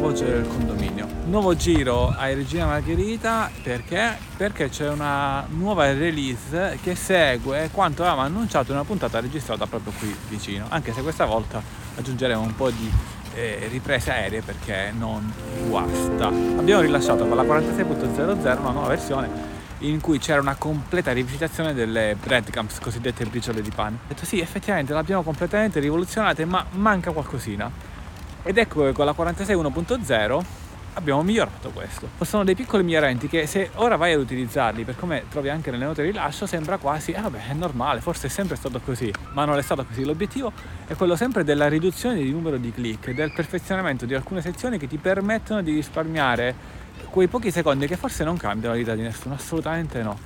la voce del condominio. Nuovo giro ai Regina Margherita perché? Perché c'è una nuova release che segue quanto avevamo annunciato in una puntata registrata proprio qui vicino, anche se questa volta aggiungeremo un po' di riprese aeree perché non guasta. Abbiamo rilasciato con la 46.00 una nuova versione in cui c'era una completa rivisitazione delle breadcrumbs, cosiddette briciole di pane. Ho detto sì, effettivamente l'abbiamo completamente rivoluzionata, ma manca qualcosina. Ed ecco che con la 46.1.0 abbiamo migliorato questo. Sono dei piccoli miglioramenti che se ora vai ad utilizzarli, per come trovi anche nelle note di rilascio, sembra quasi, vabbè, è normale, forse è sempre stato così, ma non è stato così. L'obiettivo è quello sempre della riduzione di numero di click, del perfezionamento di alcune sezioni che ti permettono di risparmiare quei pochi secondi che forse non cambiano la vita di nessuno, assolutamente no,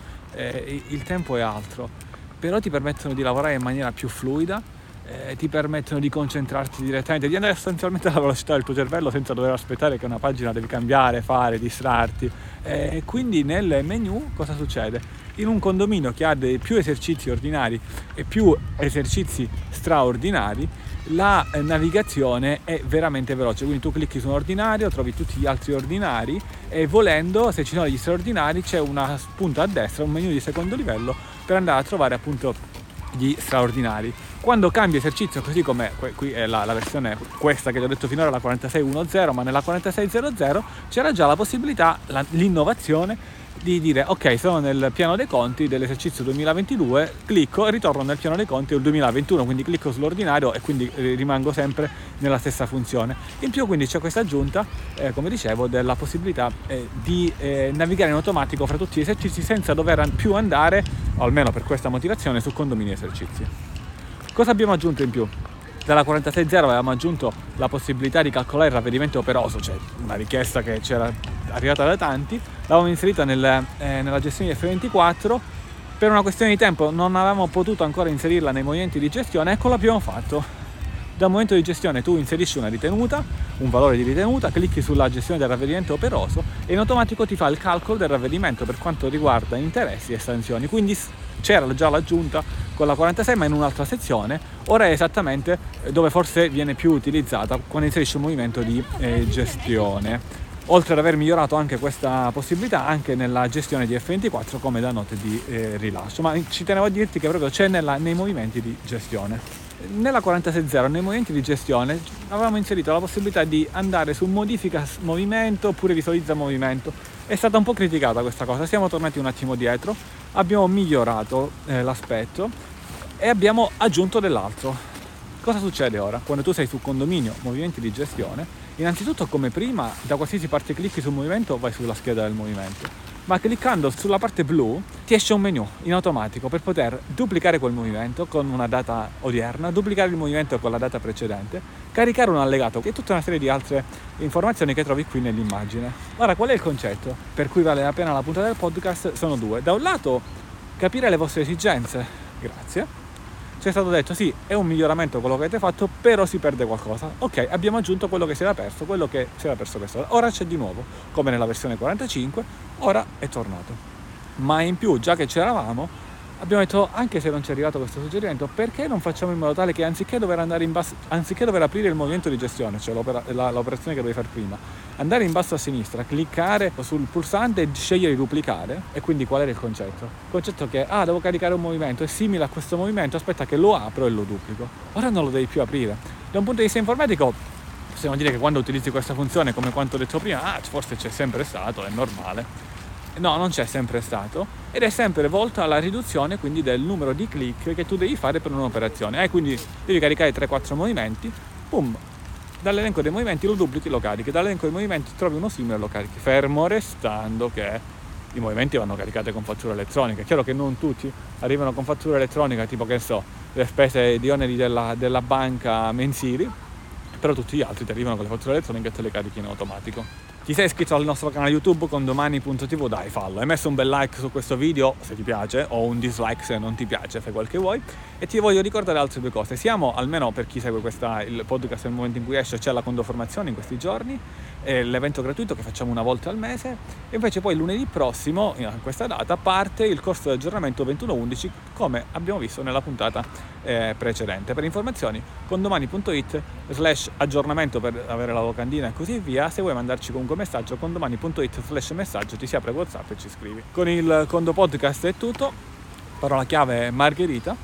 il tempo è altro, però ti permettono di lavorare in maniera più fluida, ti permettono di concentrarti direttamente, di andare sostanzialmente alla velocità del tuo cervello senza dover aspettare che una pagina devi cambiare, fare, distrarti. E quindi nel menu cosa succede? In un condominio che ha più esercizi ordinari e più esercizi straordinari, la navigazione è veramente veloce, quindi tu clicchi su un ordinario, trovi tutti gli altri ordinari e volendo, se ci sono gli straordinari, c'è una punta a destra, un menu di secondo livello per andare a trovare appunto gli straordinari. Quando cambi esercizio, così come qui è la versione questa che ti ho detto finora, la 46.1.0, ma nella 46.0 c'era già la possibilità, l'innovazione di dire ok, sono nel piano dei conti dell'esercizio 2022, clicco e ritorno nel piano dei conti del 2021, quindi clicco sull'ordinario e quindi rimango sempre nella stessa funzione. In più quindi c'è questa aggiunta, come dicevo, della possibilità di navigare in automatico fra tutti gli esercizi senza dover più andare, almeno per questa motivazione, su condomini esercizi. Cosa abbiamo aggiunto in più? Dalla 46.0 avevamo aggiunto la possibilità di calcolare il ravvedimento operoso, cioè una richiesta che c'era arrivata da tanti, l'avevamo inserita nella gestione di F24. Per una questione di tempo non avevamo potuto ancora inserirla nei movimenti di gestione, ecco l'abbiamo fatto. Dal momento di gestione tu inserisci una ritenuta, un valore di ritenuta, clicchi sulla gestione del ravvedimento operoso e in automatico ti fa il calcolo del ravvedimento per quanto riguarda interessi e sanzioni. Quindi c'era già l'aggiunta con la 46, ma in un'altra sezione, ora è esattamente dove forse viene più utilizzata, quando inserisci un movimento di gestione. Oltre ad aver migliorato anche questa possibilità anche nella gestione di F24 come da note di rilascio, ma ci tenevo a dirti che proprio c'è nei movimenti di gestione. Nella 46.0 nei movimenti di gestione avevamo inserito la possibilità di andare su modifica movimento oppure visualizza movimento. È stata un po' criticata questa cosa, siamo tornati un attimo dietro, abbiamo migliorato l'aspetto e abbiamo aggiunto dell'altro. Cosa succede ora? Quando tu sei su condominio, movimenti di gestione, innanzitutto come prima, da qualsiasi parte clicchi sul movimento vai sulla scheda del movimento, ma cliccando sulla parte blu ti esce un menu in automatico per poter duplicare quel movimento con una data odierna, duplicare il movimento con la data precedente, caricare un allegato e tutta una serie di altre informazioni che trovi qui nell'immagine. Ora, qual è il concetto per cui vale la pena la puntata del podcast? Sono due. Da un lato, capire le vostre esigenze, grazie. C'è stato detto sì, è un miglioramento quello che avete fatto, però si perde qualcosa. Ok, abbiamo aggiunto quello che si era perso quest'ora. Ora c'è di nuovo, come nella versione 45, ora è tornato. Ma in più, già che c'eravamo, abbiamo detto, anche se non ci è arrivato questo suggerimento, perché non facciamo in modo tale che anziché dover andare in basso, anziché dover aprire il movimento di gestione, cioè l'operazione che dovevi fare prima, andare in basso a sinistra, cliccare sul pulsante e scegliere di duplicare. E quindi qual era il concetto? Il concetto che, devo caricare un movimento, è simile a questo movimento, aspetta che lo apro e lo duplico. Ora non lo devi più aprire. Da un punto di vista informatico, possiamo dire che quando utilizzi questa funzione, come quanto detto prima, forse c'è sempre stato, è normale. No, non c'è sempre stato ed è sempre volto alla riduzione quindi del numero di click che tu devi fare per un'operazione. Quindi devi caricare 3-4 movimenti, boom, dall'elenco dei movimenti lo duplichi e lo carichi, dall'elenco dei movimenti trovi uno simile e lo carichi, fermo restando che i movimenti vanno caricati con fattura elettronica. È chiaro che non tutti arrivano con fattura elettronica, tipo che so, le spese di oneri della banca mensili, però tutti gli altri ti arrivano con le fatture elettroniche e te le carichi in automatico. Ti sei iscritto al nostro canale YouTube condomani.tv? Dai, fallo. Hai messo un bel like su questo video se ti piace, o un dislike se non ti piace, fai quel che vuoi. E ti voglio ricordare altre due cose. Siamo, almeno per chi segue il podcast nel momento in cui esce, c'è la condoformazione in questi giorni, l'evento gratuito che facciamo una volta al mese, e invece poi lunedì prossimo, in questa data, parte il corso di aggiornamento 21-11, come abbiamo visto nella puntata precedente. Per informazioni condomani.it/aggiornamento per avere la locandina e così via. Se vuoi mandarci comunque messaggio, condomani.it/messaggio, ti si apre WhatsApp e ci scrivi. Con il Condo Podcast è tutto. Parola chiave Margherita.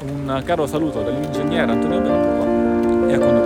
Un caro saluto dell'ingegnere Antonio Bellanova e a Condo.